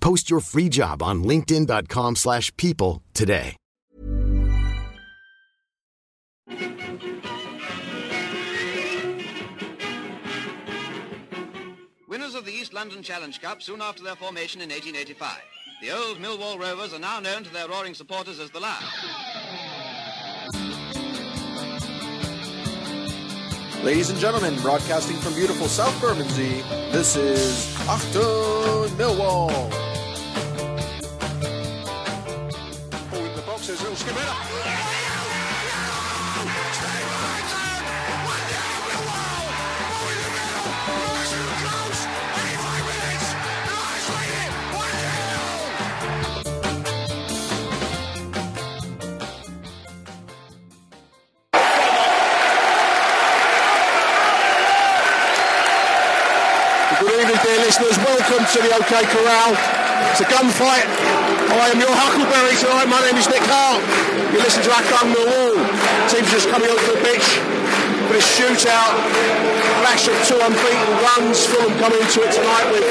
Post your free job on linkedin.com/people today. Winners of the East London Challenge Cup soon after their formation in 1885. The old Millwall Rovers are now known to their roaring supporters as the Lions. Ladies and gentlemen, broadcasting from beautiful South Bermondsey, this is Achtung Millwall. Oh, in the box is Will Skibetta. Dear listeners, welcome to the OK Corral. It's a gunfight. I am your Huckleberry tonight. My name is Nick Hart. You listen to Achtung Millwall. Teams just coming onto the pitch for a shootout. Clash of two unbeaten runs. Fulham coming into it tonight with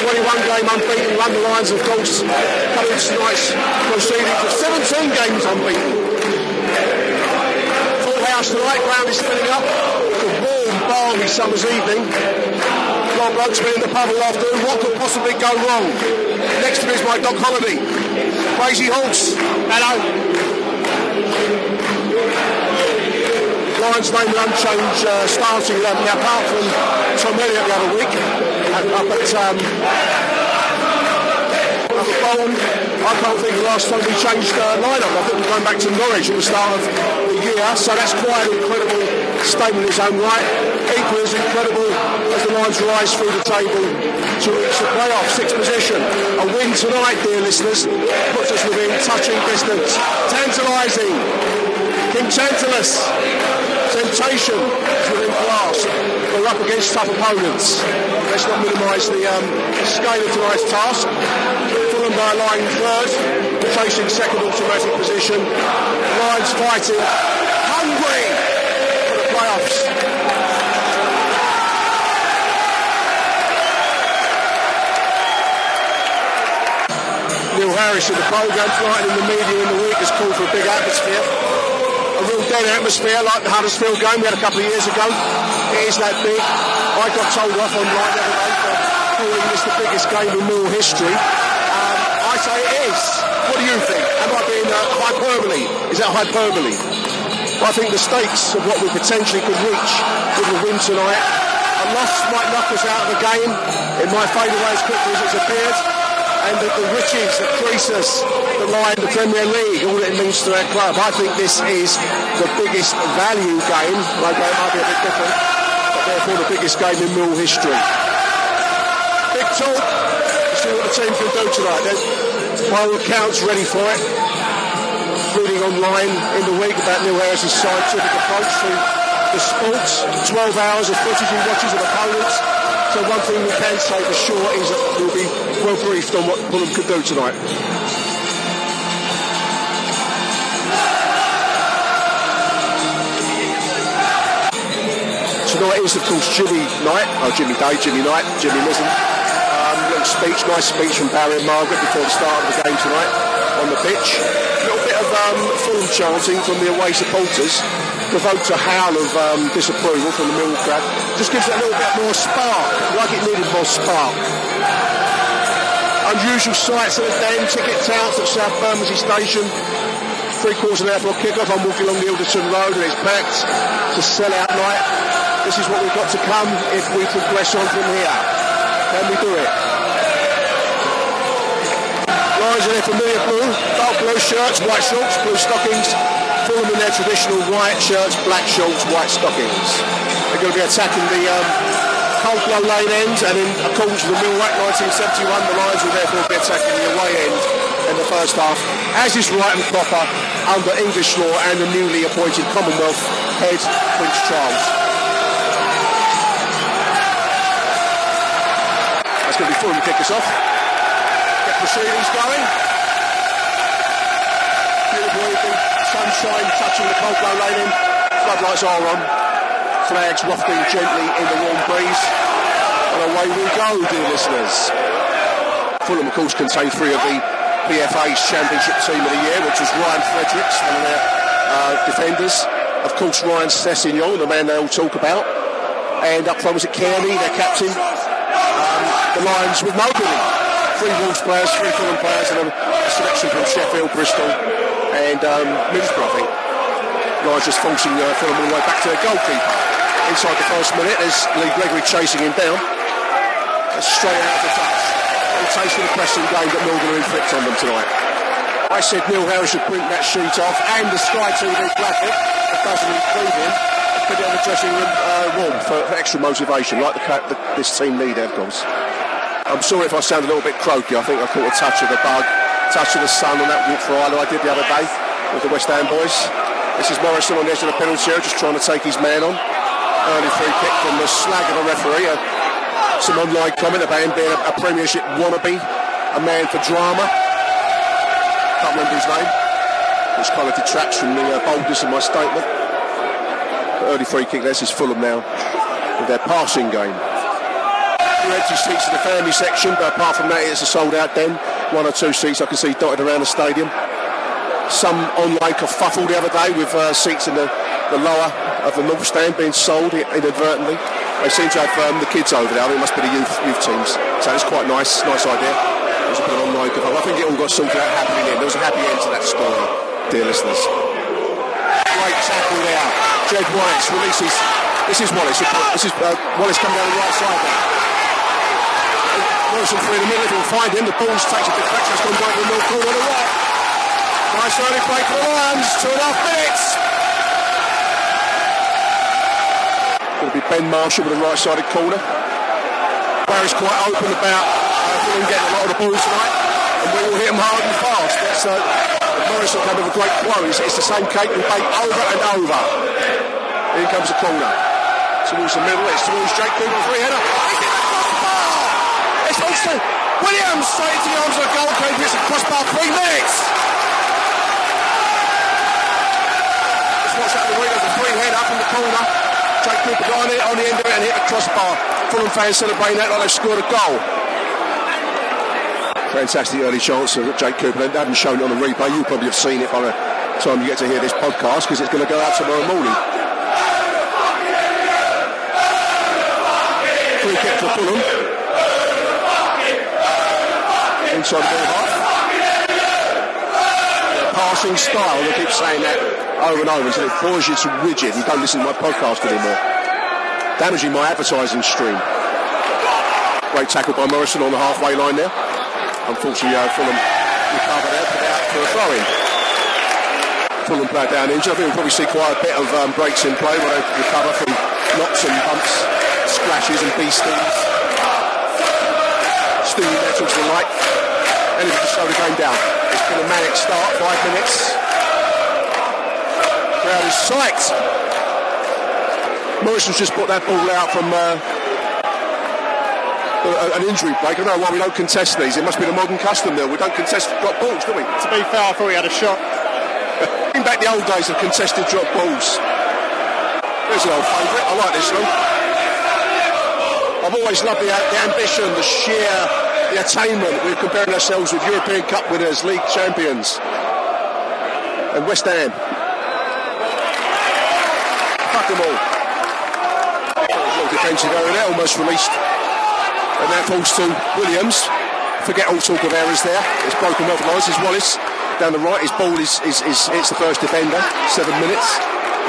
21-game unbeaten run. The Lions, of course, coming into tonight's proceedings with 17 games unbeaten. Full house tonight. Ground is filling up. It's a warm, balmy summer's evening. Well, blokes been in the pub all afternoon. What could possibly go wrong? Next to me is my Doc Holliday. Crazy Horse. Hello. Lions' name will unchanged starting level. Now, apart from Tom Elliott the other week, up at Bolton, I can't think the last time we changed line-up. I think we're going back to Norwich at the start of the year, so that's quite an incredible statement in its own right. Equally as incredible as the Lions rise through the table to reach the playoff sixth position. A win tonight, dear listeners, puts us within touching distance. Tantalising, Tantalus, Temptation is within class. We're up against tough opponents. Let's not minimise the scale of tonight's task. Fulham by lying third, chasing second automatic position. Lions fighting, hungry for the playoffs. Neil Harris in the programme tonight and in the media in the week has called for a big atmosphere. A real dead atmosphere like the Huddersfield game we had a couple of years ago. It is that big. I got told off online the other day for calling this the biggest game in Mill history. I say it is. What do you think? Am I being hyperbole? Is that hyperbole? I think the stakes of what we potentially could reach with the win tonight. A loss might knock us out of the game. It might fade away as quickly as it's appeared. And the riches that crease us, the line, the Premier League, all that it means to our club. I think this is the biggest value game. Okay, it might be a bit different, but therefore the biggest game in Mill history. Big talk. Let's see what the team can do tonight. There's by all accounts ready for it, including online in the week about Neil Harris' scientific approach to the sports. 12 hours of footage and watches of opponents. So one thing we can say for sure is that we'll be well briefed on what Fulham could do tonight. Tonight is, of course, Jimmy Mizzen. Nice speech from Barry and Margaret before the start of the game tonight on the pitch. A little bit of Fulham chanting from the away supporters. Provoked a howl of disapproval from the Mill crowd. Just gives it a little bit more spark, like it needed more spark. Unusual sights at the Den, ticket touts at South Bermondsey Station, 3/4 of an hour for kick-off. I'm walking along the Alderson Road and it's packed. It's a sell-out night. This is what we've got to come if we progress on from here. Can we do it? Lions in their familiar blue, dark blue shirts, white shorts, blue stockings. Fulham in their traditional white shirts, black shorts, white stockings. They're going to be attacking the Coldwell Lane end, and in accordance with the Millwall 1971, the Lions will therefore be attacking the away end in the first half, as is right and proper under English law and the newly appointed Commonwealth head, Prince Charles. That's going to be Fulham to kick us off. Get proceedings going. Beautiful evening, sunshine touching the Coldwell Lane end. Floodlights are on. Flags wafting gently in the warm breeze, and away we go, dear listeners. Fulham, of course, contain three of the PFA's Championship Team of the Year, which was Ryan Fredericks, one of their defenders. Of course, Ryan Sessegnon, the man they all talk about. And up front was it Kearney, their captain. The Lions with nobody. Three Wolves players, three Fulham players, and a selection from Sheffield, Bristol, and Middlesbrough, I think. Lions just forcing Fulham all the way back to their goalkeeper. Inside the first minute, there's Lee Gregory chasing him down. That's straight out of the touch. It takes for the pressing game that Morgan inflict on them tonight. I said Neil Harris should print that sheet off, and the Sky TV graphic that doesn't include him, put it on the dressing room wall for extra motivation, like the this team need, of course. I'm sorry if I sound a little bit croaky. I think I caught a touch of the bug, touch of the sun on that walk for Ireland I did the other day with the West Ham boys. This is Morrison on the edge of the penalty area, just trying to take his man on. Early free kick from the slag of a referee. Some online comment about him being a Premiership wannabe, a man for drama. Can't remember his name, which kind of detracts from the boldness of my statement. But early free kick, this is Fulham now with their passing game. Two empty seats in the family section, but apart from that, it's a sold-out den. One or two seats I can see dotted around the stadium. Some online kerfuffle the other day with seats in the lower of the north stand being sold inadvertently. They seem to have the kids over there. I mean, it must be the youth teams, so it's quite nice idea. It was a bit of online cover. I think it all got sorted out happening in. There was a happy end to that story, dear listeners. Great tackle there. Jed Wallace releases. This is Wallace. This is Wallace coming down the right side there. Wilson through the middle. If he'll find him, the ball's taken. The collection's gone down to the north corner. The right. Nice early break for the Lions. 2.5 minutes. Going to be Ben Marshall with a right-sided corner. Barry's quite open about Fulham getting a lot of the ball tonight, and we will hit them hard and fast. That's Morrison coming with a great blow. It's the same cake we bake over and over. Here comes the corner. Towards the middle, it's towards Jake Cooper, three-header. It's also Williams straight into the arms of the goalkeeper. It's a crossbar, 3 minutes. Let's watch that in the window, the three-header from the corner. Jake Cooper got on the end of it and hit the crossbar. Fulham fans celebrating that like they've scored a goal. Fantastic early chance of Jake Cooper. They haven't shown it on the replay. You probably have seen it by the time you get to hear this podcast, because it's going to go out tomorrow morning. Free kick for Fulham. Inside the ball half. Passing style. They keep saying that over and over until it bores you to rigid. You don't listen to my podcast anymore. Damaging my advertising stream. Great tackle by Morrison on the halfway line there. Unfortunately, Fulham recovered there, put it out for a throw-in. Fulham played down injured. I think we'll probably see quite a bit of breaks in play where they recover from knocks and bumps, splashes and bee stings. Stinging there towards the right. Anything to slow the game down. It's been a manic start, 5 minutes. Out of sight. Morrison's just put that ball out from an injury break. I don't know why we don't contest these. It must be the modern custom there. We don't contest drop balls, do we? To be fair, I thought he had a shot. Bring back the old days of contested drop balls. There's an old favourite. I like this one. I've always loved the ambition, the sheer, the attainment. We're comparing ourselves with European Cup winners, league champions, and West Ham. Them all. Defensive error there, almost released, and that falls to Williams. Forget all talk of errors there. It's broken off. Lines is Wallace. down the right. His ball hits the first defender. 7 minutes,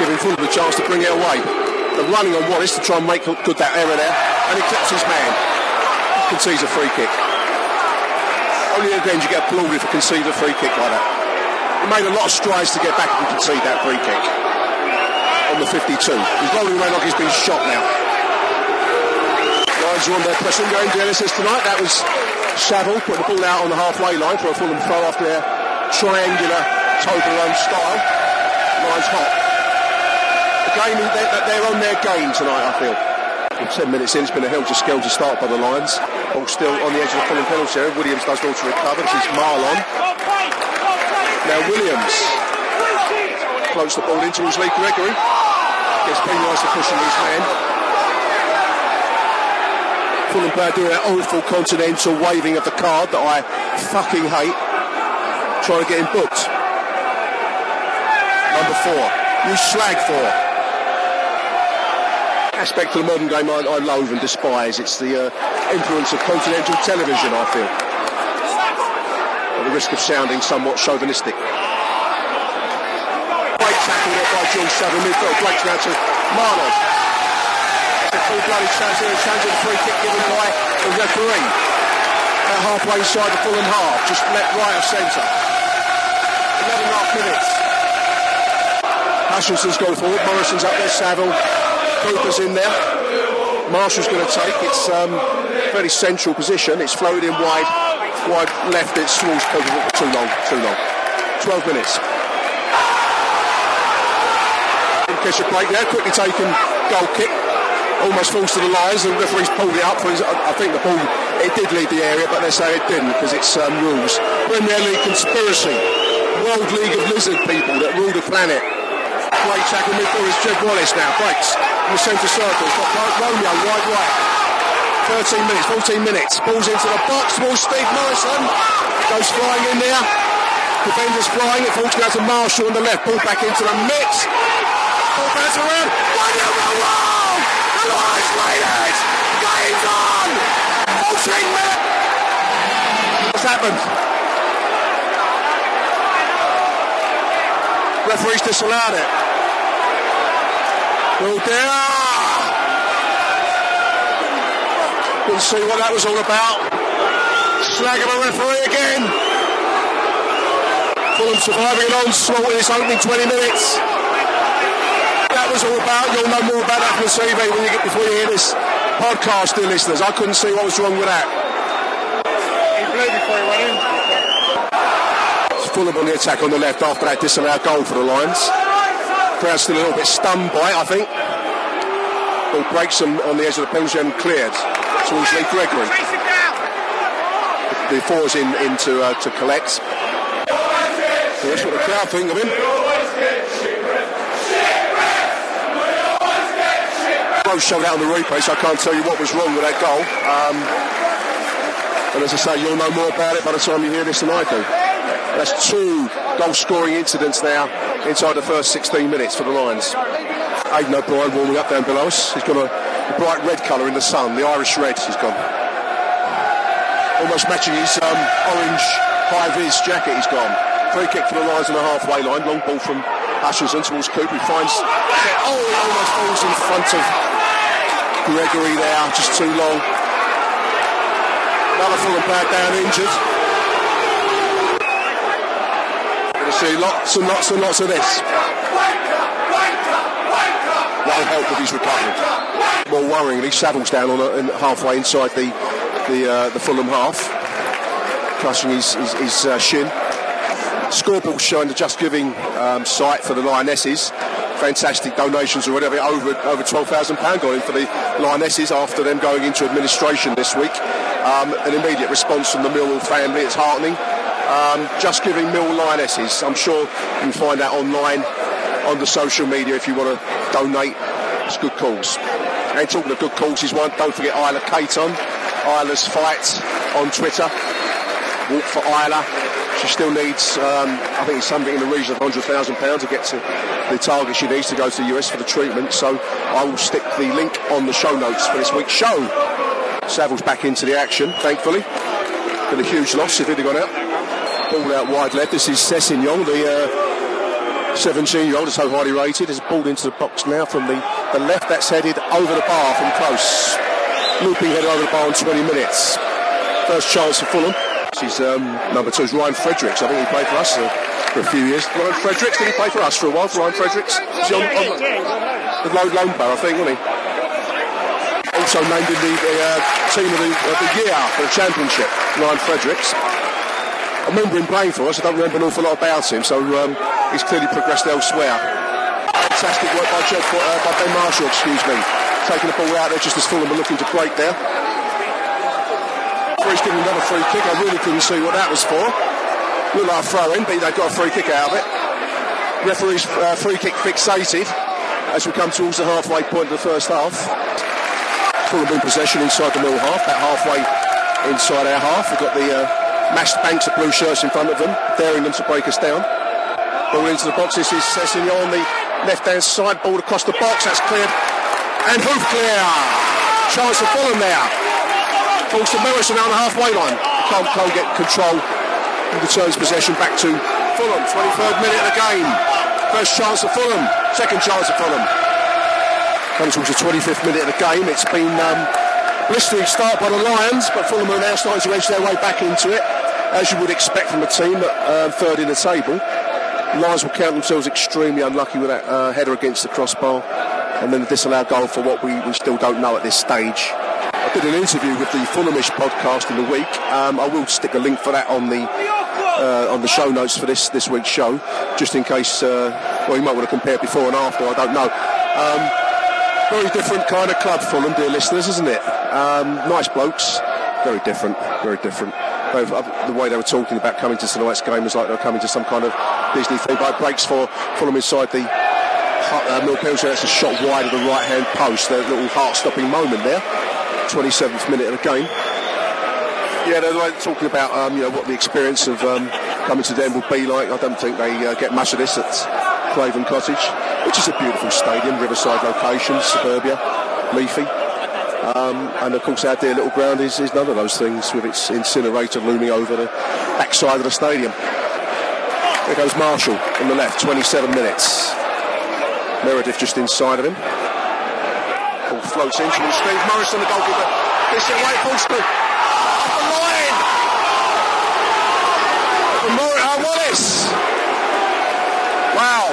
giving Fulham a chance to bring it away. The running on Wallace to try and make good that error there, and he clips his man. Concedes a free kick. Only again do you get applauded for conceding a free kick like that. He made a lot of strides to get back and concede that free kick on the 52. He's rolling around like he's been shot now. Lions are on their pressing going to Lionesses tonight. That was Savile putting the ball out on the halfway line for a Fulham throw after their triangular total run style. Lions hot. Again, they're on their game tonight, I feel. 10 minutes in, it's been a helter-skelter start by the Lions. All still on the edge of the Fulham penalty area. Williams does well to recover. This is Marlon. Now Williams floats the ball in towards Lee Gregory. Gets penalised for pushing his man. Fulham player doing that awful continental waving of the card that I fucking hate. Trying to get him booked. Number 4. You slag for. Aspect of the modern game I loathe and despise. It's the influence of continental television, I feel. At the risk of sounding somewhat chauvinistic. Great tackle there by George Savile. Midfield breaks now to Marlon. It's a full-blooded chance of a free kick given by the referee. About halfway inside the Fulham half, just left, right of centre. 11.5 minutes. Hutchinson's gone forward. Morrison's up there. Savile. Cooper's in there. Marshall's going to take its very central position. It's floated in wide left. It's towards Cooper. Too long. 12 minutes. Catch a break there. Quickly taken goal kick. Almost falls to the Lions. The referee's pulled it up. I think the ball, it did leave the area, but they say it didn't because it's rules. Premier League conspiracy. World League of lizard people that rule the planet. Great tackle midfield is Jed Wallace now. Breaks in the centre circle. Romeo wide. 14 minutes. Ball's into the box. Ball Steve Morrison. Goes flying in there. Defenders flying. It falls down to Marshall on the left. Ball back into the mix. Ball bounce around. Wall. The Lions ladies. Game's on. 14 minutes. What's happened? Referee's disallowed it. Well, there. We'll see what that was all about. Slag of a referee again. Fulham surviving an onslaught in this opening 20 minutes. That was all about. You'll know more about that from the TV before you hear this podcast, dear listeners. I couldn't see what was wrong with that. He played before he went in. Fulham on the attack on the left after that disallowed goal for the Lions. Crowd's still a little bit stunned by it, I think. Ball breaks them on the edge of the penalty and cleared towards Lee Gregory. The four's in to collect. So that's what the crowd think of him. Both showed out on the replay, so I can't tell you what was wrong with that goal. And as I say, you'll know more about it by the time you hear this than I do. That's 2 goal-scoring incidents now inside the first 16 minutes for the Lions. Aidan O'Brien warming up down below us. He's got a bright red colour in the sun, the Irish red he's gone. Almost matching his orange high-vis jacket he's gone. Free kick for the Lions on the halfway line. Long ball from Hutchinson towards Cooper. He finds... Oh, it almost falls in front of Gregory there. Just too long. Another Fulham player down injured. See lots and lots of this. That'll help with his recovery. More worryingly, Savile's down halfway inside the Fulham half, crushing his shin. Scoreboard showing the just giving site for the Lionesses. Fantastic donations already. Over £12,000 going for the Lionesses after them going into administration this week. An immediate response from the Millwall family. It's heartening. Just giving Mill Lionesses. I'm sure you can find that online on the social media if you want to donate. It's a good cause. And talking of good causes, one, don't forget Isla Caton, Isla's Fight on Twitter. Walk for Isla. She still needs, I think it's something in the region of £100,000 to get to the target she needs to go to the US for the treatment. So I will stick the link on the show notes for this week's show. Savile's back into the action, thankfully. Been a huge loss if he'd have gone out. ball out wide left. This is Sessegnon, the 17-year-old, so highly rated. It's balled into the box now from the left. That's headed over the bar from close. Looping headed over the bar in 20 minutes. First chance for Fulham. He's number two is Ryan Fredericks. I think he played for us for a few years. Ryan Fredericks, did he play for us for a while? Ryan Fredericks, the lone bar, I think, wasn't he? Also named in the team of the year for the championship, Ryan Fredericks. I remember him playing for us. I don't remember an awful lot about him, so he's clearly progressed elsewhere. Fantastic work by Ben Marshall, taking the ball out there just as Fulham were looking to break there. He's given another free kick. I really couldn't see what that was for. Looked like a throw-in, but they got a free kick out of it. Referee's free kick fixated as we come towards the halfway point of the first half. Fulham in possession inside the middle half, about halfway inside our half. We've got the massed banks of blue shirts in front of them, daring them to break us down. Ball into the box. This is Sessegnon on the left-hand side. Ball across the box. That's cleared. And hoof clear. Chance for Fulham there. Falls to Morrison on the halfway line. Can't get control and returns possession back to Fulham. 23rd minute of the game. First chance of Fulham. Second chance of Fulham. Comes towards the 25th minute of the game. It's been blistering start by the Lions, but Fulham are now starting to edge their way back into it, as you would expect from a team that third in the table. The Lions will count themselves extremely unlucky with that header against the crossbar, and then the disallowed goal for what we still don't know at this stage. I did an interview with the Fulhamish podcast in the week. I will stick a link for that on the show notes for this week's show, just in case. Well, you might want to compare before and after. I don't know. Very different kind of club, Fulham, dear listeners, isn't it? Nice blokes. Very different. Very different. The way they were talking about coming to tonight's game was like they were coming to some kind of Disney thing. But it breaks for Fulham inside the Mill penalty. That's a shot wide of the right-hand post. Their little heart-stopping moment there. 27th minute of the game. Yeah, they're like talking about what the experience of coming to Den will be like. I don't think they get much of this at Craven Cottage, which is a beautiful stadium, Riverside location, suburbia, leafy, and of course our dear little ground is none of those things, with its incinerator looming over the backside of the stadium. There goes Marshall on the left. 27 minutes. Meredith just inside of him. Ball floats in from Steve Morrison, the goalkeeper. This is away, full speed. Off the line! From Wallace! Wow!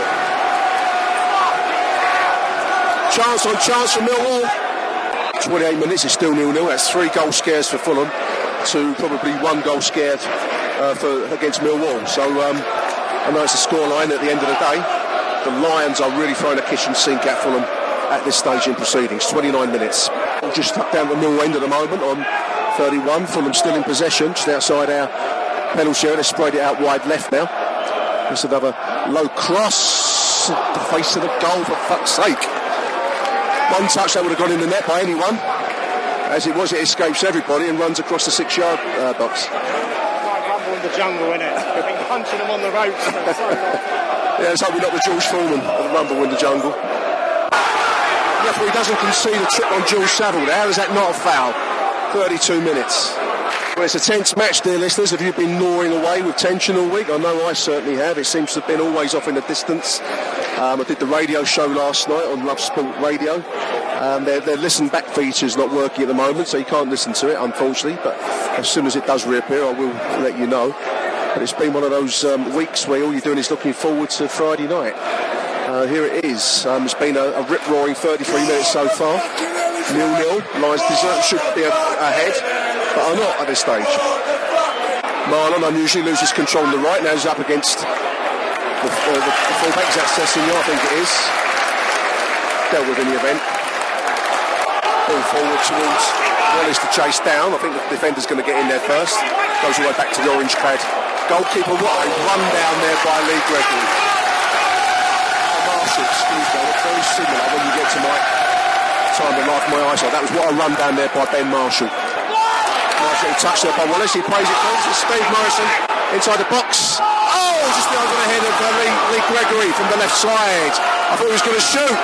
Chance on chance for Millwall. 28 minutes, it's still 0-0. That's three goal scares for Fulham to probably one goal scared against Millwall. So a nice scoreline at the end of the day. The Lions are really throwing a kitchen sink at Fulham at this stage in proceedings. 29 minutes. Just stuck down the middle end at the moment on 31. Fulham still in possession, just outside our penalty area. They sprayed it out wide left now. That's another low cross. The face of the goal, for fuck's sake. One touch, that would have gone in the net by anyone. As it was, it escapes everybody and runs across the 6-yard box. Like Rumble in the Jungle, innit? We've been punching them on the ropes. Yeah, let's hope we're not the George Foreman of the Rumble in the Jungle. Referee doesn't concede a trip on George Savile there. How is that not a foul? 32 minutes. Well, it's a tense match, dear listeners. Have you been gnawing away with tension all week? I know I certainly have. It seems to have been always off in the distance. I did the radio show last night on Love Sport Radio. Their listen back feature's not working at the moment, so you can't listen to it, unfortunately. But as soon as it does reappear, I will let you know. But it's been one of those weeks where all you're doing is looking forward to Friday night. Here it is. It's been a rip-roaring 33 minutes so far. 0-0. Lions should be ahead, but are not at this stage. Marlon unusually loses control on the right. Now he's up against the full-back. Is that Sessegnon? I think it is. Dealt with in the event. Ball forward towards Wallace to chase down. I think the defender's going to get in there first. Goes all the way back to the orange pad. Goalkeeper, what a run down there by Lee Gregory. Excuse me, it's very similar when you get to my time of life, my eyesight. That was what a run down there by Ben Marshall. Marshall touched there by Wallace. He plays it close to Steve Morrison inside the box. Oh, just over the head of Lee Gregory from the left side. I thought he was going to shoot.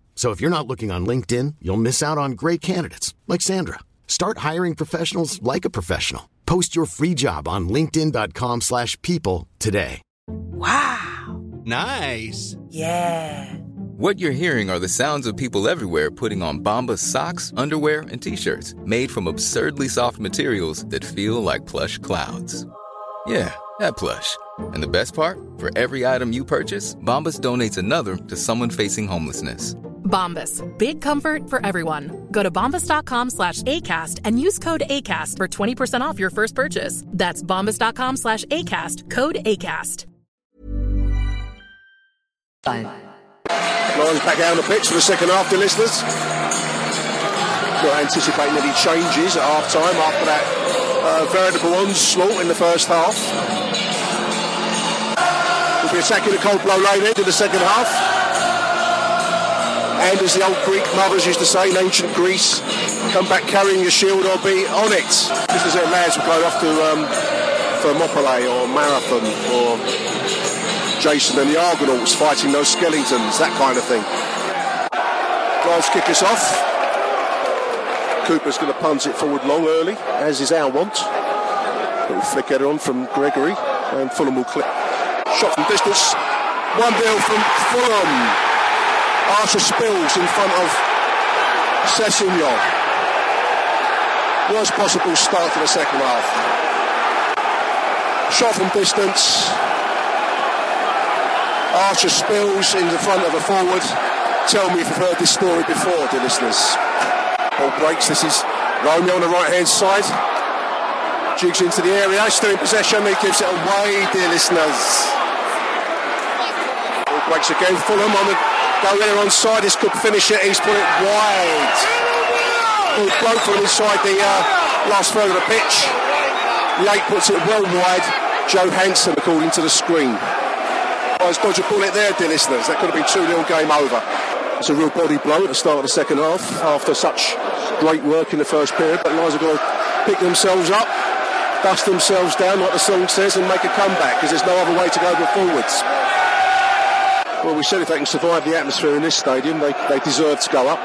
So if you're not looking on LinkedIn, you'll miss out on great candidates, like Sandra. Start hiring professionals like a professional. Post your free job on linkedin.com/people today. Wow. Nice. Yeah. What you're hearing are the sounds of people everywhere putting on Bombas socks, underwear, and T-shirts made from absurdly soft materials that feel like plush clouds. Yeah, that plush. And the best part? For every item you purchase, Bombas donates another to someone facing homelessness. Bombas. Big comfort for everyone. Go to bombas.com/ACAST and use code ACAST for 20% off your first purchase. That's bombas.com/ACAST. Code ACAST. Lions back down the pitch for the second half, dear listeners. Not anticipating any changes at half time after that veritable onslaught in the first half. We'll be attacking the cold blow later in the second half. And as the old Greek mothers used to say in ancient Greece, come back carrying your shield or be on it. This is it, lads. We'll go off to Thermopylae or Marathon or Jason and the Argonauts fighting those skeletons, that kind of thing. Lions kick us off. Cooper's going to punt it forward long early, as is our want. Little flick header on from Gregory, and Fulham will clip. Shot from distance. 1-0 from Fulham. Archer spills in front of Sessegnon. Worst possible start to the second half. Shot from distance. Archer spills in the front of a forward. Tell me if you've heard this story before, dear listeners. Ball breaks, this is Romeo on the right-hand side. Jigs into the area, still in possession, he gives it away, dear listeners. Ball breaks again, Fulham on the go-in onside, this could finish it, he's put it wide. Ball broke from inside the last third of the pitch. Lake puts it well wide, Johansson according to the screen. Dodge a bullet there, dear listeners. That could have been 2-0, game over. It's a real body blow at the start of the second half after such great work in the first period. But Lions are going to pick themselves up, dust themselves down, like the song says, and make a comeback because there's no other way to go but forwards. Well, we said if they can survive the atmosphere in this stadium, they deserve to go up.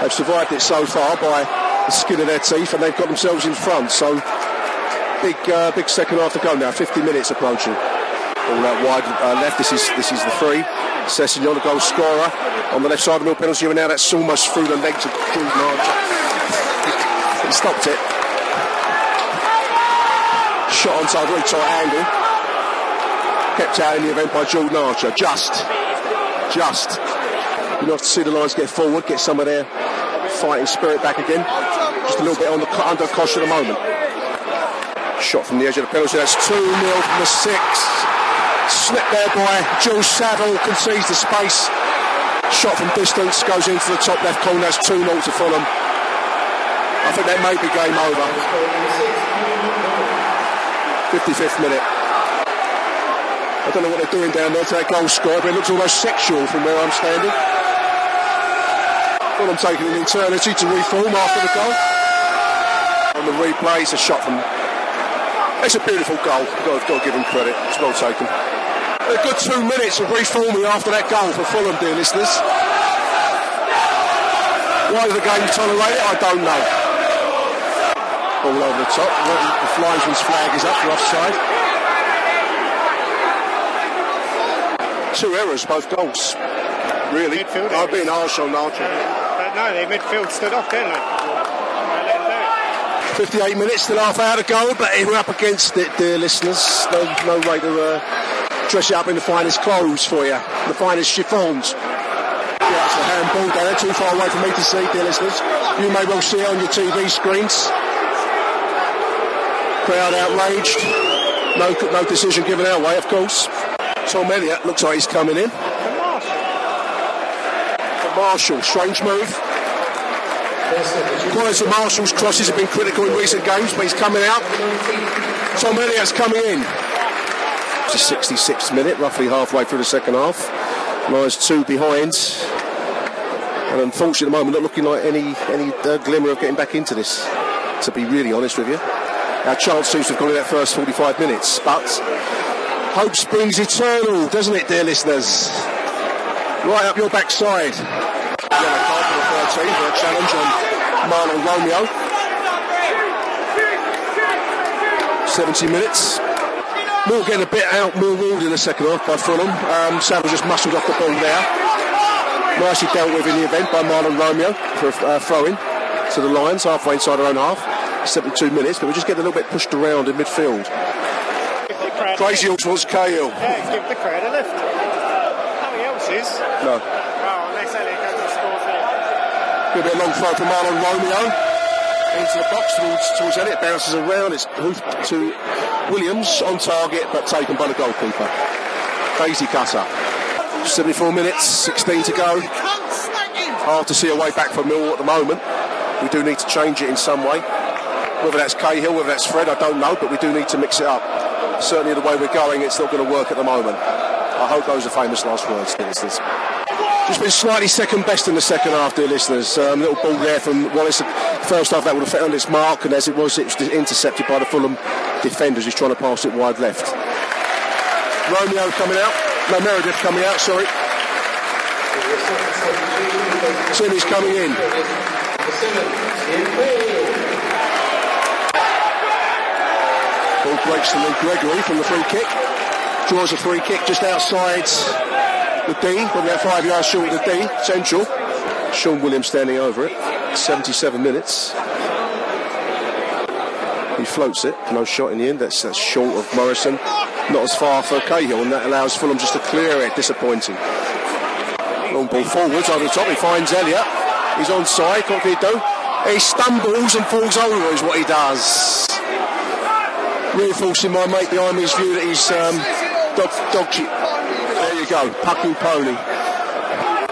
They've survived it so far by the skin of their teeth, and they've got themselves in front. So big second half to go now. 50 minutes approaching. All out wide left, this is the three. Sessegnon, the goal scorer. On the left side of the middle penalty, and now that's almost through the legs of Blue Nile. He stopped it. Shot onside, very tight angle. Kept out in the event by Jordan Archer. Just. You know, to see the Lions get forward, get some of their fighting spirit back again. Just a little bit on the under cosh at the moment. Shot from the edge of the penalty, that's 2-0 from the 6. Slipped there by George Savile, concedes the space. Shot from distance, goes into the top left corner. That's 2-0 to Fulham. I think that may be game over. 55th minute. I don't know what they're doing down there to that goal scorer, but it looks almost sexual from where I'm standing. Fulham taking an eternity to reform after the goal. On the replay, it's a shot from... It's a beautiful goal. I've got to give him credit. It's well taken. A good 2 minutes of reforming after that goal for Fulham, dear listeners. Why the game tolerated? I don't know. Ball over the top. The Flyman's flag is up for offside. Two errors, both goals. Really? I've been harsh on Archer. No, the midfield stood off, didn't they? 58 minutes, still half hour to go, but we're up against it, dear listeners. No way to dress it up in the finest clothes for you, the finest chiffons. Yeah, that's a handball down there, too far away for me to see, dear listeners. You may well see it on your TV screens. Crowd outraged. No decision given our way, of course. Tom Elliott looks like he's coming in. Marshall, strange move. The quality of Marshall's crosses have been critical in recent games, but he's coming out. Tom Elliott's coming in. It's the 66th minute, roughly halfway through the second half. Lions two behind. And unfortunately, at the moment, not looking like any glimmer of getting back into this, to be really honest with you. Our chance seems to have gone in that first 45 minutes, but hope springs eternal, doesn't it, dear listeners? Right up your backside. Yellow card for the 13 for a challenge on Marlon Romeo. 70 minutes. Moore getting a bit out, more ruled in the second half by Fulham. Savile just muscled off the ball there. Nicely dealt with in the event by Marlon Romeo for a throw-in to the Lions, halfway inside our own half. 72 minutes, but we're just getting a little bit pushed around in midfield. Crazy Horse wants KL. Yeah, give the crowd a lift. No. Oh, unless Elliott goes and scores here. Bit of a long throw from Marlon Romeo. Into the box towards Elliott. Bounces around. It's hoofed to Williams on target, but taken by the goalkeeper. Crazy cutter. 74 minutes, 16 to go. Hard to see a way back for Millwall at the moment. We do need to change it in some way. Whether that's Cahill, whether that's Fred, I don't know, but we do need to mix it up. Certainly the way we're going, it's not going to work at the moment. I hope those are famous last words, dear listeners. Just been slightly second best in the second half, dear listeners. Little ball there from Wallace. First half that would have found its mark, and as it was intercepted by the Fulham defenders. He's trying to pass it wide left. Romeo coming out. No, Meredith coming out, sorry. Timmy's coming in. Ball breaks to Lee Gregory from the free kick. Draws a free kick just outside the D, probably about 5 yards short of the D, central. Sean Williams standing over it, 77 minutes. He floats it, no shot in the end, that's short of Morrison. Not as far for Cahill, and that allows Fulham just to clear it, disappointing. Long ball forwards over the top, he finds Elliott. He's onside, what can he do? He stumbles and falls over is what he does. Reinforcing my mate behind me his view that he's... Dog shit. There you go, Pucking Pony.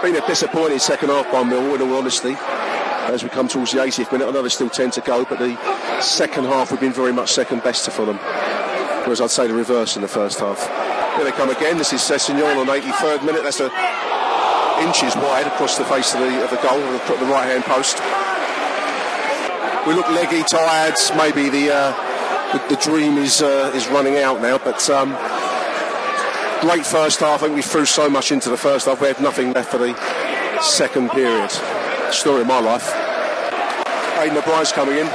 Been a disappointing second half by Millwall, in all honesty. As we come towards the 80th minute, I know there's still 10 to go, but the second half we've been very much second best to Fulham. Whereas I'd say the reverse in the first half. Here they come again. This is Sessegnon on 83rd minute. That's inches wide across the face of the goal, at the right-hand post. We look leggy, tired. Maybe the dream is running out now, but. Great first half, I think we threw so much into the first half, we had nothing left for the second period. Story of my life. Aidan O'Brien's coming in,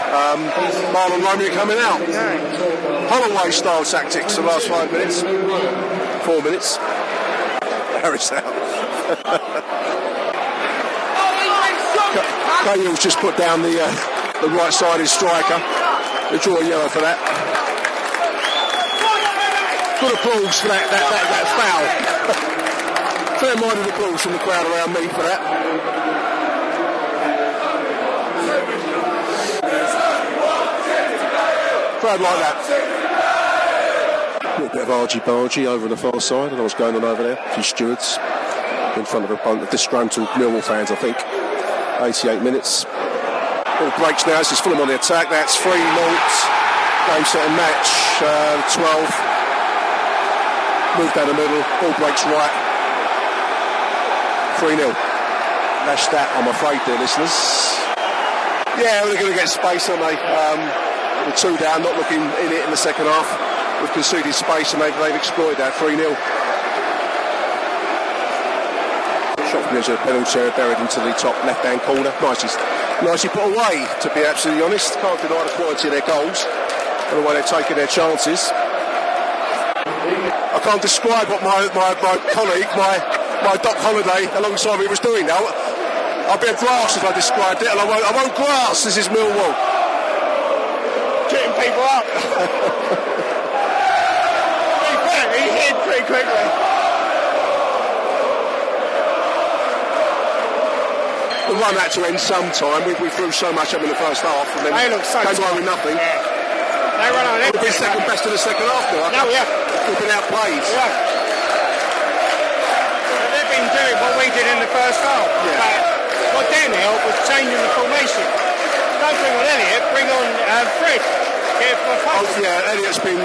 Marlon Romeo coming out. Holloway style tactics the last 5 minutes, 4 minutes. Harris out. Cahill's just put down the right-sided striker. They draw a yellow for that. Good applause for that foul. Fair-minded applause from the crowd around me for that. Crowd like that. A little bit of argy-bargy over on the far side. I don't know what's going on over there. A few stewards in front of a bunch of disgruntled Millwall fans, I think. 88 minutes. All breaks now. This is Fulham on the attack. That's 3 minutes. Game, set and match. 12. Move down the middle, ball breaks right. 3-0. That's that, I'm afraid, dear listeners. Yeah, they're going to get space, aren't they? We're two down, not looking in it in the second half. We've conceded space and they've exploited that. 3-0. Shot from the edge of the penalty area, buried into the top left-hand corner. Nicely put away, to be absolutely honest. Can't deny the quality of their goals and the way they're taking their chances. I can't describe what my colleague, my Doc Holliday alongside me was doing now. I'd be a grass if I described it, and I won't grass. This is Millwall. people up. He hit pretty quickly. The run had to end sometime. We threw so much up in the first half, and then they looked so came away with nothing. Yeah. They ran on it. Would have been second best in the second half, though. No, yeah. We've been outplayed. Yeah. They've been doing what we did in the first half. Yeah. But what Dan helped was changing the formation. Don't bring on Elliot, bring on Fred. Elliot's been.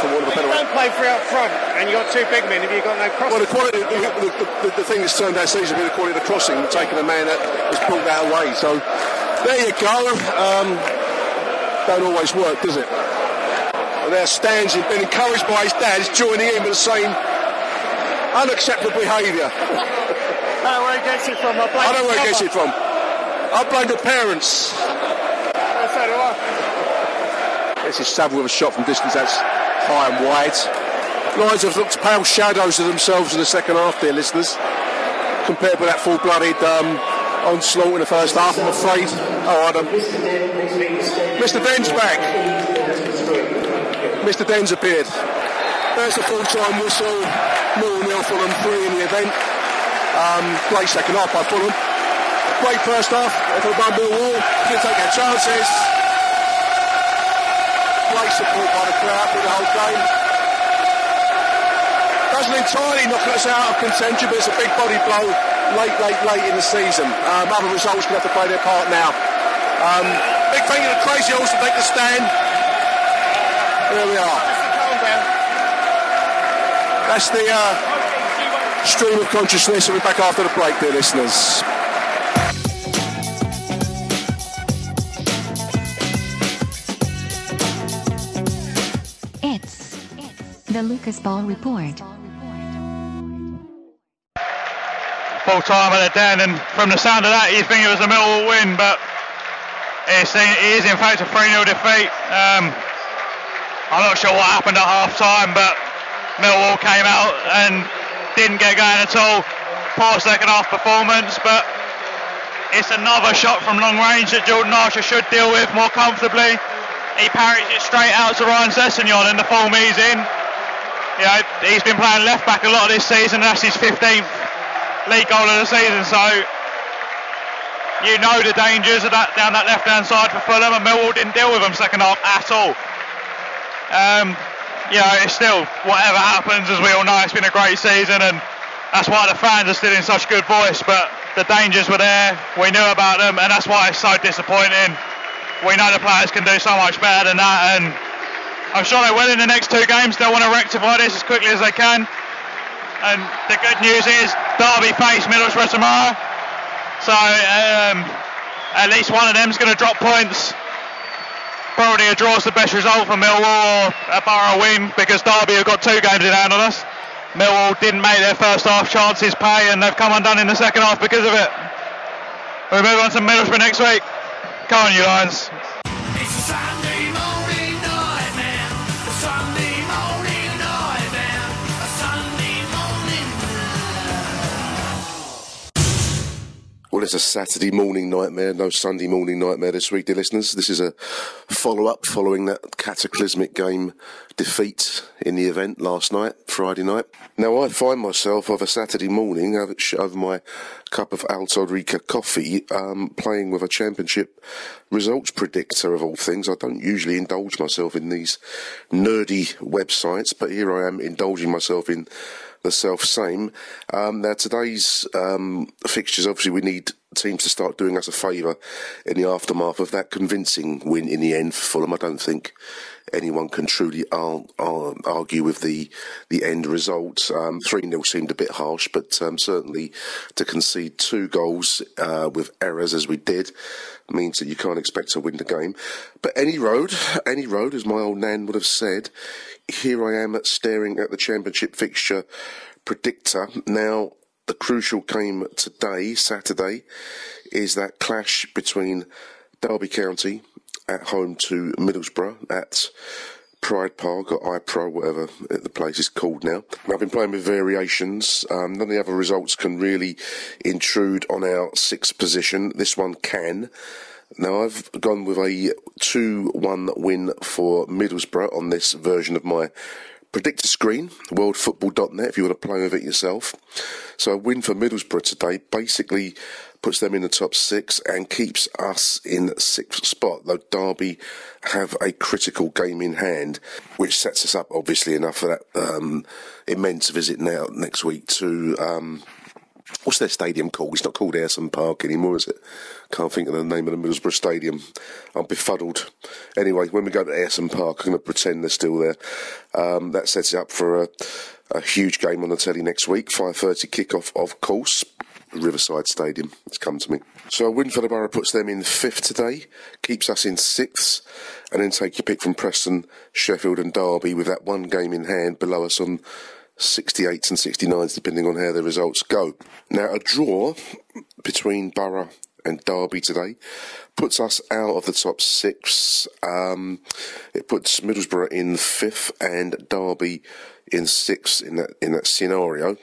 For one of the better. You don't play three up front, and you've got two big men if you've got no crossing. Well, the quality, the thing that's turned out season has been the quality of the crossing, taking a man that has pulled that away. So there you go. Don't always work, does it? And there stands, he's been encouraged by his dad, joining in with the same unacceptable behaviour. I don't know where he gets it from. I don't know where he gets it from. I blame the parents. So do I. This is Savile with a shot from distance. That's high and wide. Lions have looked pale shadows of themselves in the second half, dear listeners, compared with that full-blooded onslaught in the first half, I'm afraid. Oh, Adam. Mr. Den's back. Mr. Den's appeared. There's the full-time whistle. 0-0 Fulham, 3 in the event. Great second half by Fulham. Great first half. They've got Millwall. They're taking their chances. Great support by the crowd for the whole game. Doesn't entirely knock us out of contention, but it's a big body blow late in the season. Other results can have to play their part now. Big thing in the Crazy Horse to take the stand. Here we are. That's the stream of consciousness. We'll be back after the break, dear listeners. The Lucas Ball Report. Full time at the Den, and from the sound of that, you'd think it was a Millwall win, but it is in fact a 3-0 defeat. I'm not sure what happened at half time, but Millwall came out and didn't get going at all. Poor second half performance, but it's another shot from long range that Jordan Archer should deal with more comfortably. He parries it straight out to Ryan Sessegnon, and the form he's in. You know, he's been playing left back a lot this season. That's his 15th league goal of the season. So you know the dangers of that down that left hand side for Fulham, and Millwall didn't deal with them second half at all. You know, it's still whatever happens, as we all know. It's been a great season, and that's why the fans are still in such good voice. But the dangers were there. We knew about them, and that's why it's so disappointing. We know the players can do so much better than that, and I'm sure they will in the next two games. They'll want to rectify this as quickly as they can. And the good news is Derby face Middlesbrough tomorrow. So at least one of them's going to drop points. Probably a draw's the best result for Millwall, or a Borough win, because Derby have got two games in hand on us. Millwall didn't make their first half chances pay, and they've come undone in the second half because of it. We'll move on to Middlesbrough next week. Come on, you Lions. Well, it's a Saturday morning nightmare, no Sunday morning nightmare this week, dear listeners. This is a follow-up following that cataclysmic game defeat in the event last night, Friday night. Now, I find myself of a Saturday morning over my cup of Alto Rica coffee, playing with a championship results predictor of all things. I don't usually indulge myself in these nerdy websites, but here I am indulging myself in the self-same. Now, today's fixtures, obviously we need teams to start doing us a favour in the aftermath of that convincing win in the end for Fulham. I don't think anyone can truly argue with the end result. 3-0 seemed a bit harsh, but certainly to concede two goals with errors as we did means that you can't expect to win the game. But any road, as my old nan would have said, here I am staring at the championship fixture predictor. Now, the crucial game today, Saturday, is that clash between Derby County at home to Middlesbrough at Pride Park, or iPro, whatever the place is called now. I've been playing with variations. None of the other results can really intrude on our sixth position. This one can. Now, I've gone with a 2-1 win for Middlesbrough on this version of my predictor screen, worldfootball.net, if you want to play with it yourself. So a win for Middlesbrough today basically puts them in the top six and keeps us in sixth spot, though Derby have a critical game in hand, which sets us up, obviously enough, for that immense visit now next week to... what's their stadium called? It's not called Ayrton Park anymore, is it? Can't think of the name of the Middlesbrough stadium. I'm befuddled. Anyway, when we go to Ayrton Park, I'm going to pretend they're still there. That sets it up for a huge game on the telly next week. 5:30 kick-off, of course. Riverside Stadium. It's come to me. So a win for the Borough puts them in fifth today, keeps us in sixth, and then take your pick from Preston, Sheffield and Derby with that one game in hand below us on 68s and 69s, depending on how the results go. Now, a draw between Borough and Derby today puts us out of the top six. It puts Middlesbrough in fifth and Derby in sixth in that scenario.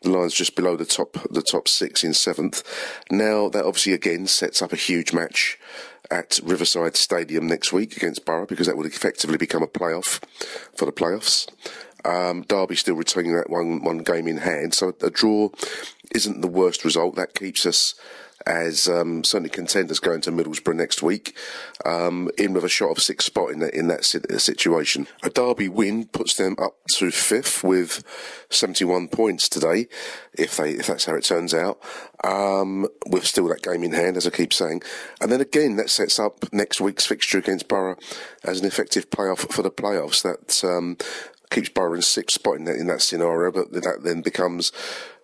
The Lions just below the top six in seventh. Now, that obviously again sets up a huge match at Riverside Stadium next week against Borough, because that would effectively become a playoff for the playoffs. Derby still retaining that one game in hand, so a draw isn't the worst result. That keeps us as certainly contenders going to Middlesbrough next week, in with a shot of sixth spot in that situation. A Derby win puts them up to fifth with 71 points today, if that's how it turns out, with still that game in hand, as I keep saying. And then again, that sets up next week's fixture against Borough as an effective playoff for the playoffs. That keeps Borough in sixth spot in that scenario, but that then becomes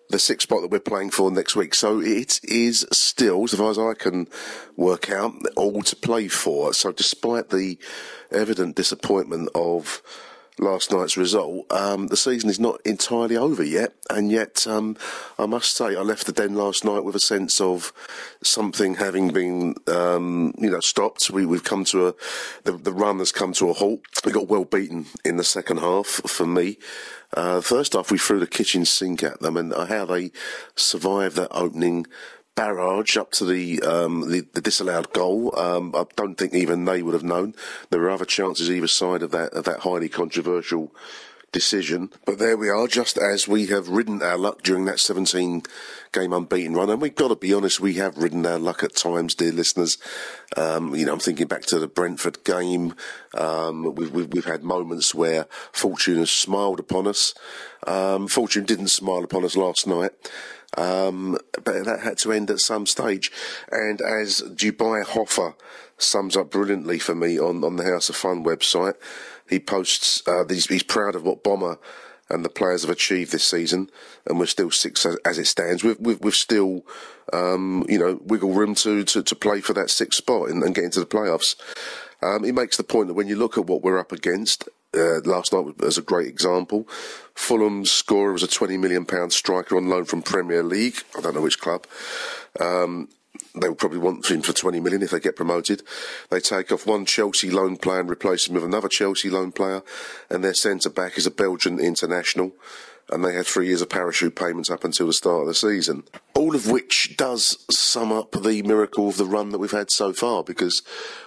the sixth spot that we're playing for next week. So it is still, as far as I can work out, all to play for. So despite the evident disappointment of last night's result, the season is not entirely over yet. And yet, I must say, I left the Den last night with a sense of something having been, stopped. We've come to the run has come to a halt. We got well beaten in the second half for me. First half, we threw the kitchen sink at them, and how they survived that opening barrage up to the disallowed goal, I don't think even they would have known. There were other chances either side of that highly controversial decision. But there we are, just as we have ridden our luck during that 17-game unbeaten run. And we've got to be honest, we have ridden our luck at times, dear listeners. I'm thinking back to the Brentford game. We've had moments where fortune has smiled upon us. Fortune didn't smile upon us last night. But that had to end at some stage. And as Dubai Hoffer sums up brilliantly for me on the House of Fun website, he posts, he's proud of what Bomber and the players have achieved this season, and we're still six as it stands. We've still, wiggle room to play for that sixth spot and get into the playoffs. He makes the point that when you look at what we're up against, last night was a great example. Fulham's scorer was a £20 million striker on loan from Premier League. I don't know which club. They will probably want him for £20 million if they get promoted. They take off one Chelsea loan player and replace him with another Chelsea loan player, and their centre-back is a Belgian international, and they had 3 years of parachute payments up until the start of the season. All of which does sum up the miracle of the run that we've had so far, because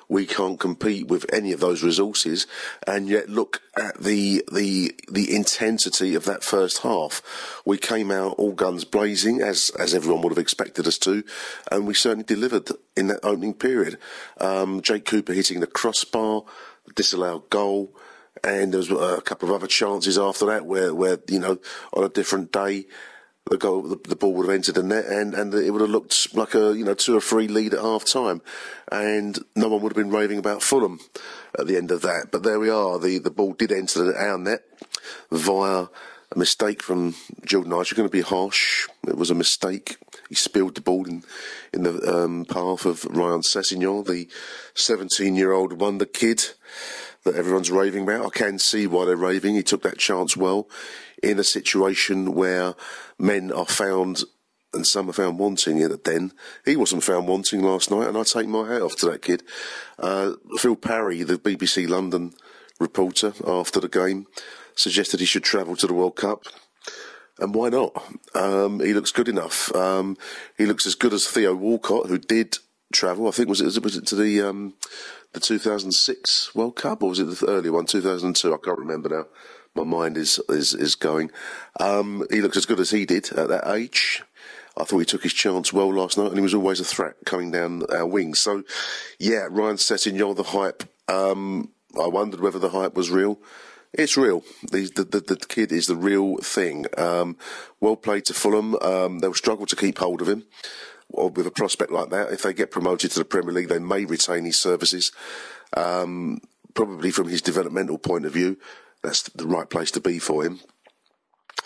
we can't compete with any of those resources, and yet look at the intensity of that first half. We came out all guns blazing, as everyone would have expected us to, and we certainly delivered in that opening period. Jake Cooper hitting the crossbar, disallowed goal, and there was a couple of other chances after that where on a different day, the ball would have entered the net and it would have looked like a 2-3 lead at half time, and no one would have been raving about Fulham at the end of that. But there we are. The ball did enter our net via a mistake from Jordan Ice. You're going to be harsh. It was a mistake. He spilled the ball in the path of Ryan Sessegnon, the 17-year-old wonder kid that everyone's raving about. I can see why they're raving. He took that chance well in a situation where men are found, and some are found wanting in the Den. He wasn't found wanting last night, and I take my hat off to that kid. Phil Parry, the BBC London reporter, after the game, suggested he should travel to the World Cup. And why not? He looks good enough. He looks as good as Theo Walcott, who did travel. I think was it to the 2006 World Cup, or was it the earlier one, 2002? I can't remember now. My mind is going. He looked as good as he did at that age. I thought he took his chance well last night, and he was always a threat coming down our wings. So, yeah, Ryan Sessegnon, the hype. I wondered whether the hype was real. It's real. The kid is the real thing. Well played to Fulham. They'll struggle to keep hold of him. Or with a prospect like that, if they get promoted to the Premier League, they may retain his services. Probably from his developmental point of view, that's the right place to be for him.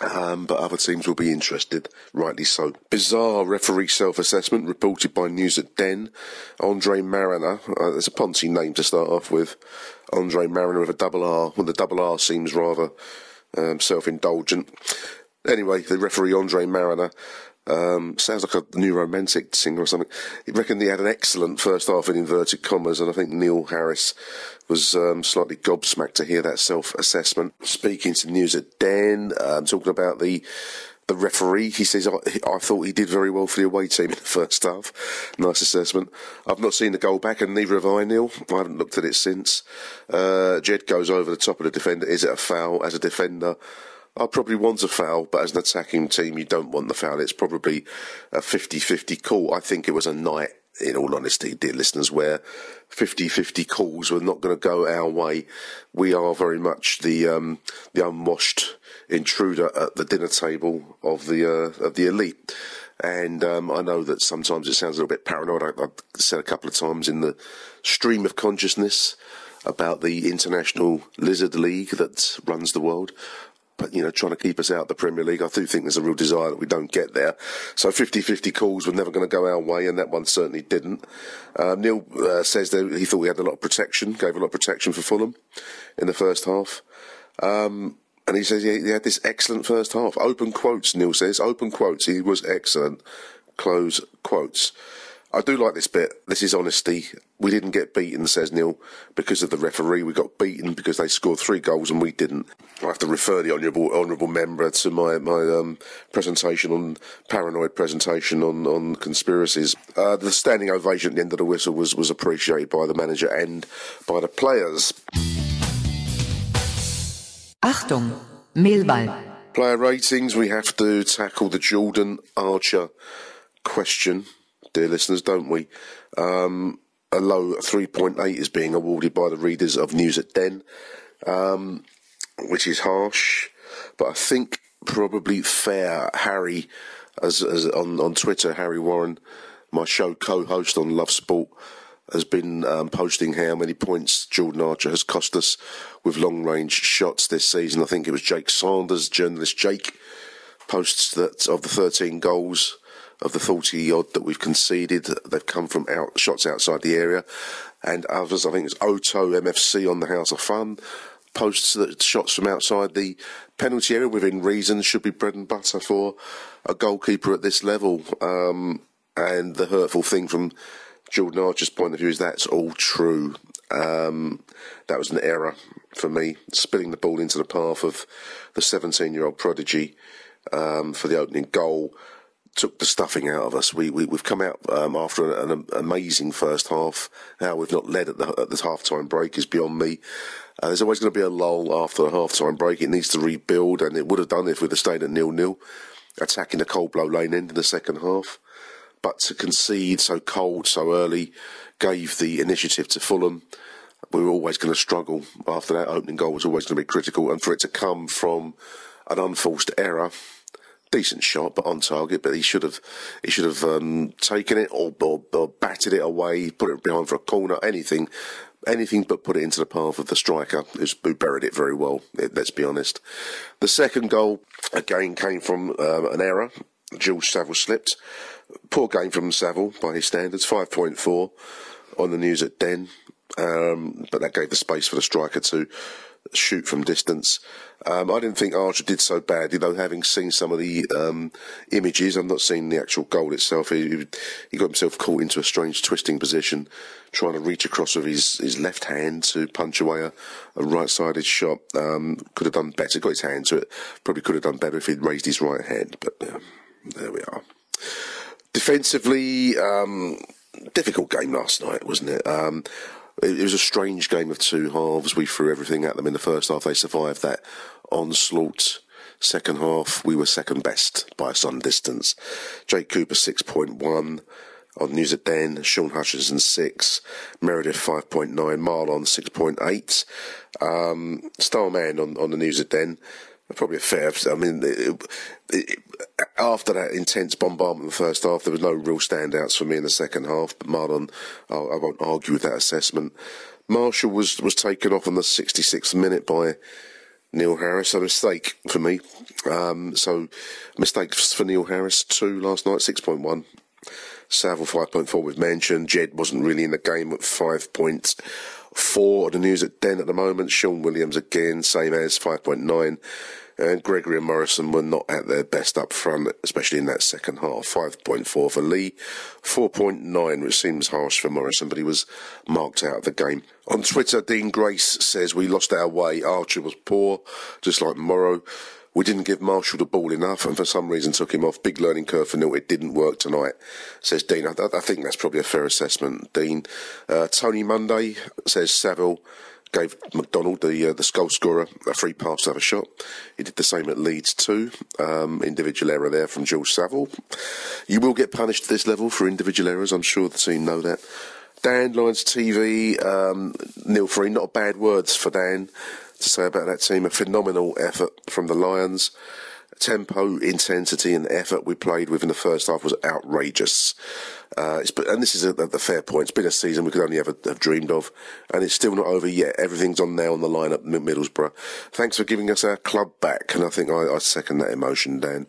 But other teams will be interested, rightly so. Bizarre referee self-assessment reported by News at Den. Andre Marriner, it's a Ponzi name to start off with. Andre Marriner with a double R. Well, the double R seems rather self-indulgent. Anyway, the referee Andre Marriner, sounds like a new romantic singer or something. He reckoned he had an excellent first half in inverted commas, and I think Neil Harris was slightly gobsmacked to hear that self-assessment. Speaking to News at Den, talking about the referee, he says, I thought he did very well for the away team in the first half. Nice assessment. I've not seen the goal back, and neither have I, Neil. I haven't looked at it since. Jed goes over the top of the defender. Is it a foul? As a defender, I probably want a foul, but as an attacking team, you don't want the foul. It's probably a 50-50 call. I think it was a night, in all honesty, dear listeners, where 50-50 calls were not going to go our way. We are very much the unwashed intruder at the dinner table of the elite. And I know that sometimes it sounds a little bit paranoid. I've said a couple of times in the stream of consciousness about the International Lizard League that runs the world. But, you know, trying to keep us out of the Premier League, I do think there's a real desire that we don't get there. So 50-50 calls were never going to go our way, and that one certainly didn't. Neil says that he thought we had a lot of protection, gave a lot of protection for Fulham in the first half. And he says he had this excellent first half. Open quotes, Neil says. Open quotes. He was excellent. Close quotes. I do like this bit. This is honesty. We didn't get beaten, says Neil, because of the referee. We got beaten because they scored 3 goals and we didn't. I have to refer the honourable member to my presentation on paranoid presentation on conspiracies. The standing ovation at the end of the whistle was appreciated by the manager and by the players. Achtung, Millwall. Player ratings. We have to tackle the Jordan Archer question, dear listeners, don't we? A low 3.8 is being awarded by the readers of News at Den, which is harsh, but I think probably fair. Harry, as on Twitter, Harry Warren, my show co-host on Love Sport, has been posting how many points Jordan Archer has cost us with long-range shots this season. I think it was Jake Sanders, journalist Jake, posts that of the 13 goals, of the 40-odd that we've conceded, they've come from shots outside the area. And others, I think it's Oto MFC on the House of Fun, posts that shots from outside the penalty area within reason should be bread and butter for a goalkeeper at this level. And the hurtful thing from Jordan Archer's point of view is that's all true. That was an error for me, spilling the ball into the path of the 17-year-old prodigy for the opening goal. Took the stuffing out of us. We've come out after an amazing first half. How we've not led at the half-time break is beyond me. There's always going to be a lull after the half-time break. It needs to rebuild, and it would have done if we'd have stayed at 0-0, attacking the cold blow lane end in the second half. But to concede so cold, so early, gave the initiative to Fulham. We were always going to struggle after that opening goal. Was always going to be critical, and for it to come from an unforced error. Decent shot, but on target. But he should have taken it or batted it away, put it behind for a corner. Anything but put it into the path of the striker, who buried it very well. Let's be honest. The second goal again came from an error. George Savile slipped. Poor game from Savile by his standards. 5.4 on the News at Den. But that gave the space for the striker to shoot from distance. I didn't think Archer did so badly, though, having seen some of the images. I've not seen the actual goal itself. He got himself caught into a strange twisting position, trying to reach across with his left hand to punch away a right-sided shot. Could have done better. Got his hand to it. Probably could have done better if he'd raised his right hand. But there we are. Defensively, difficult game last night, wasn't it? It was a strange game of two halves. We threw everything at them in the first half. They survived that onslaught. Second half, we were second best by some distance. Jake Cooper, 6.1. On News at Den, Sean Hutchinson, 6. Meredith, 5.9. Marlon, 6.8. Starman on the News at Den. Probably a fair... I mean, after that intense bombardment in the first half, there was no real standouts for me in the second half. But Marlon, I won't argue with that assessment. Marshall was taken off on the 66th minute by Neil Harris. A mistake for me. So mistakes for Neil Harris, 2 last night, 6.1. Savile, 5.4, we've mentioned. Jed wasn't really in the game at 5.4. The News at Den at the moment. Sean Williams again, same as, 5.9. And Gregory and Morrison were not at their best up front, especially in that second half. 5.4 for Lee, 4.9, which seems harsh for Morrison, but he was marked out of the game. On Twitter, Dean Grace says, we lost our way. Archer was poor, just like Morrow. We didn't give Marshall the ball enough and for some reason took him off. Big learning curve for Neil. It didn't work tonight, says Dean. I think that's probably a fair assessment, Dean. Tony Monday says Savile gave McDonald, the goal scorer, a free pass to have a shot. He did the same at Leeds too. Individual error there from George Savile. You will get punished at this level for individual errors. I'm sure the team know that. Dan, Lions TV, Neil Free, not bad words for Dan to say about that team. A phenomenal effort from the Lions. Tempo, intensity and effort we played with in the first half was outrageous. And this is the fair point. It's been a season we could only ever have dreamed of, and it's still not over yet. Everything's on now on the line at Middlesbrough. Thanks for giving us our club back, and I think I second that emotion, Dan.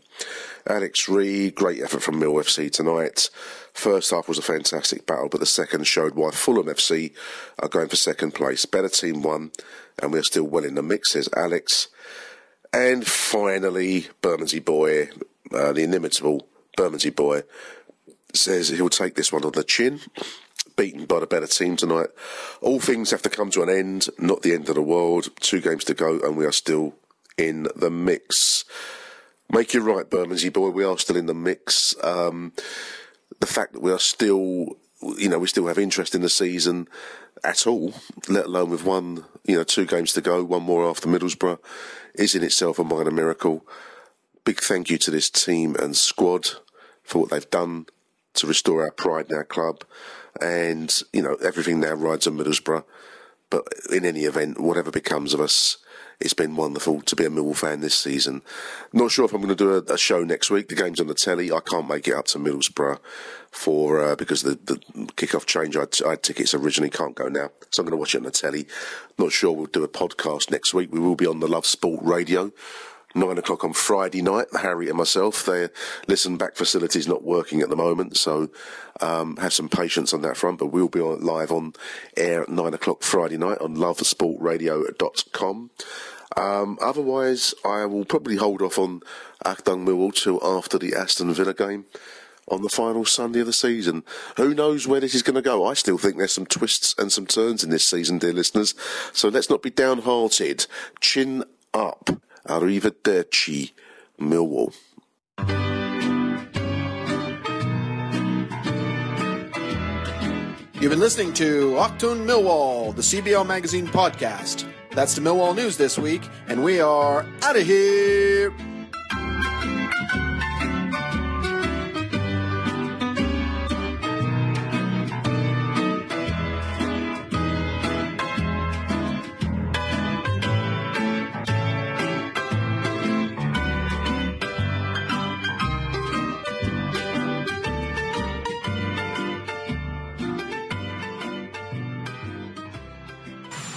Alex Reed, great effort from Mill FC tonight. First half was a fantastic battle, but the second showed why Fulham FC are going for second place. Better team won, and we're still well in the mix, says Alex. And finally, Bermondsey Boy, the inimitable Bermondsey Boy, says he'll take this one on the chin. Beaten by the better team tonight. All things have to come to an end, not the end of the world. 2 games to go, and we are still in the mix. Make you right, Bermondsey Boy, we are still in the mix. The fact that we are still, we still have interest in the season at all, let alone with 2 games to go, 1 more after Middlesbrough, is in itself a minor miracle. Big thank you to this team and squad for what they've done to restore our pride in our club. And, everything now rides on Middlesbrough. But in any event, whatever becomes of us, it's been wonderful to be a Millwall fan this season. Not sure if I'm going to do a show next week. The game's on the telly. I can't make it up to Middlesbrough because the kickoff change. I had tickets originally. Can't go now. So I'm going to watch it on the telly. Not sure we'll do a podcast next week. We will be on the Love Sport Radio. 9:00 on Friday night, Harry and myself. Their listen-back facility's not working at the moment, so have some patience on that front. But we'll be live on air at 9:00 Friday night on lovesportradio.com. Otherwise, I will probably hold off on Achtung Millwall till after the Aston Villa game on the final Sunday of the season. Who knows where this is going to go? I still think there's some twists and some turns in this season, dear listeners. So let's not be downhearted. Chin up. Arrivederci, Millwall. You've been listening to Achtung Millwall, the CBL Magazine podcast. That's the Millwall news this week, and we are out of here.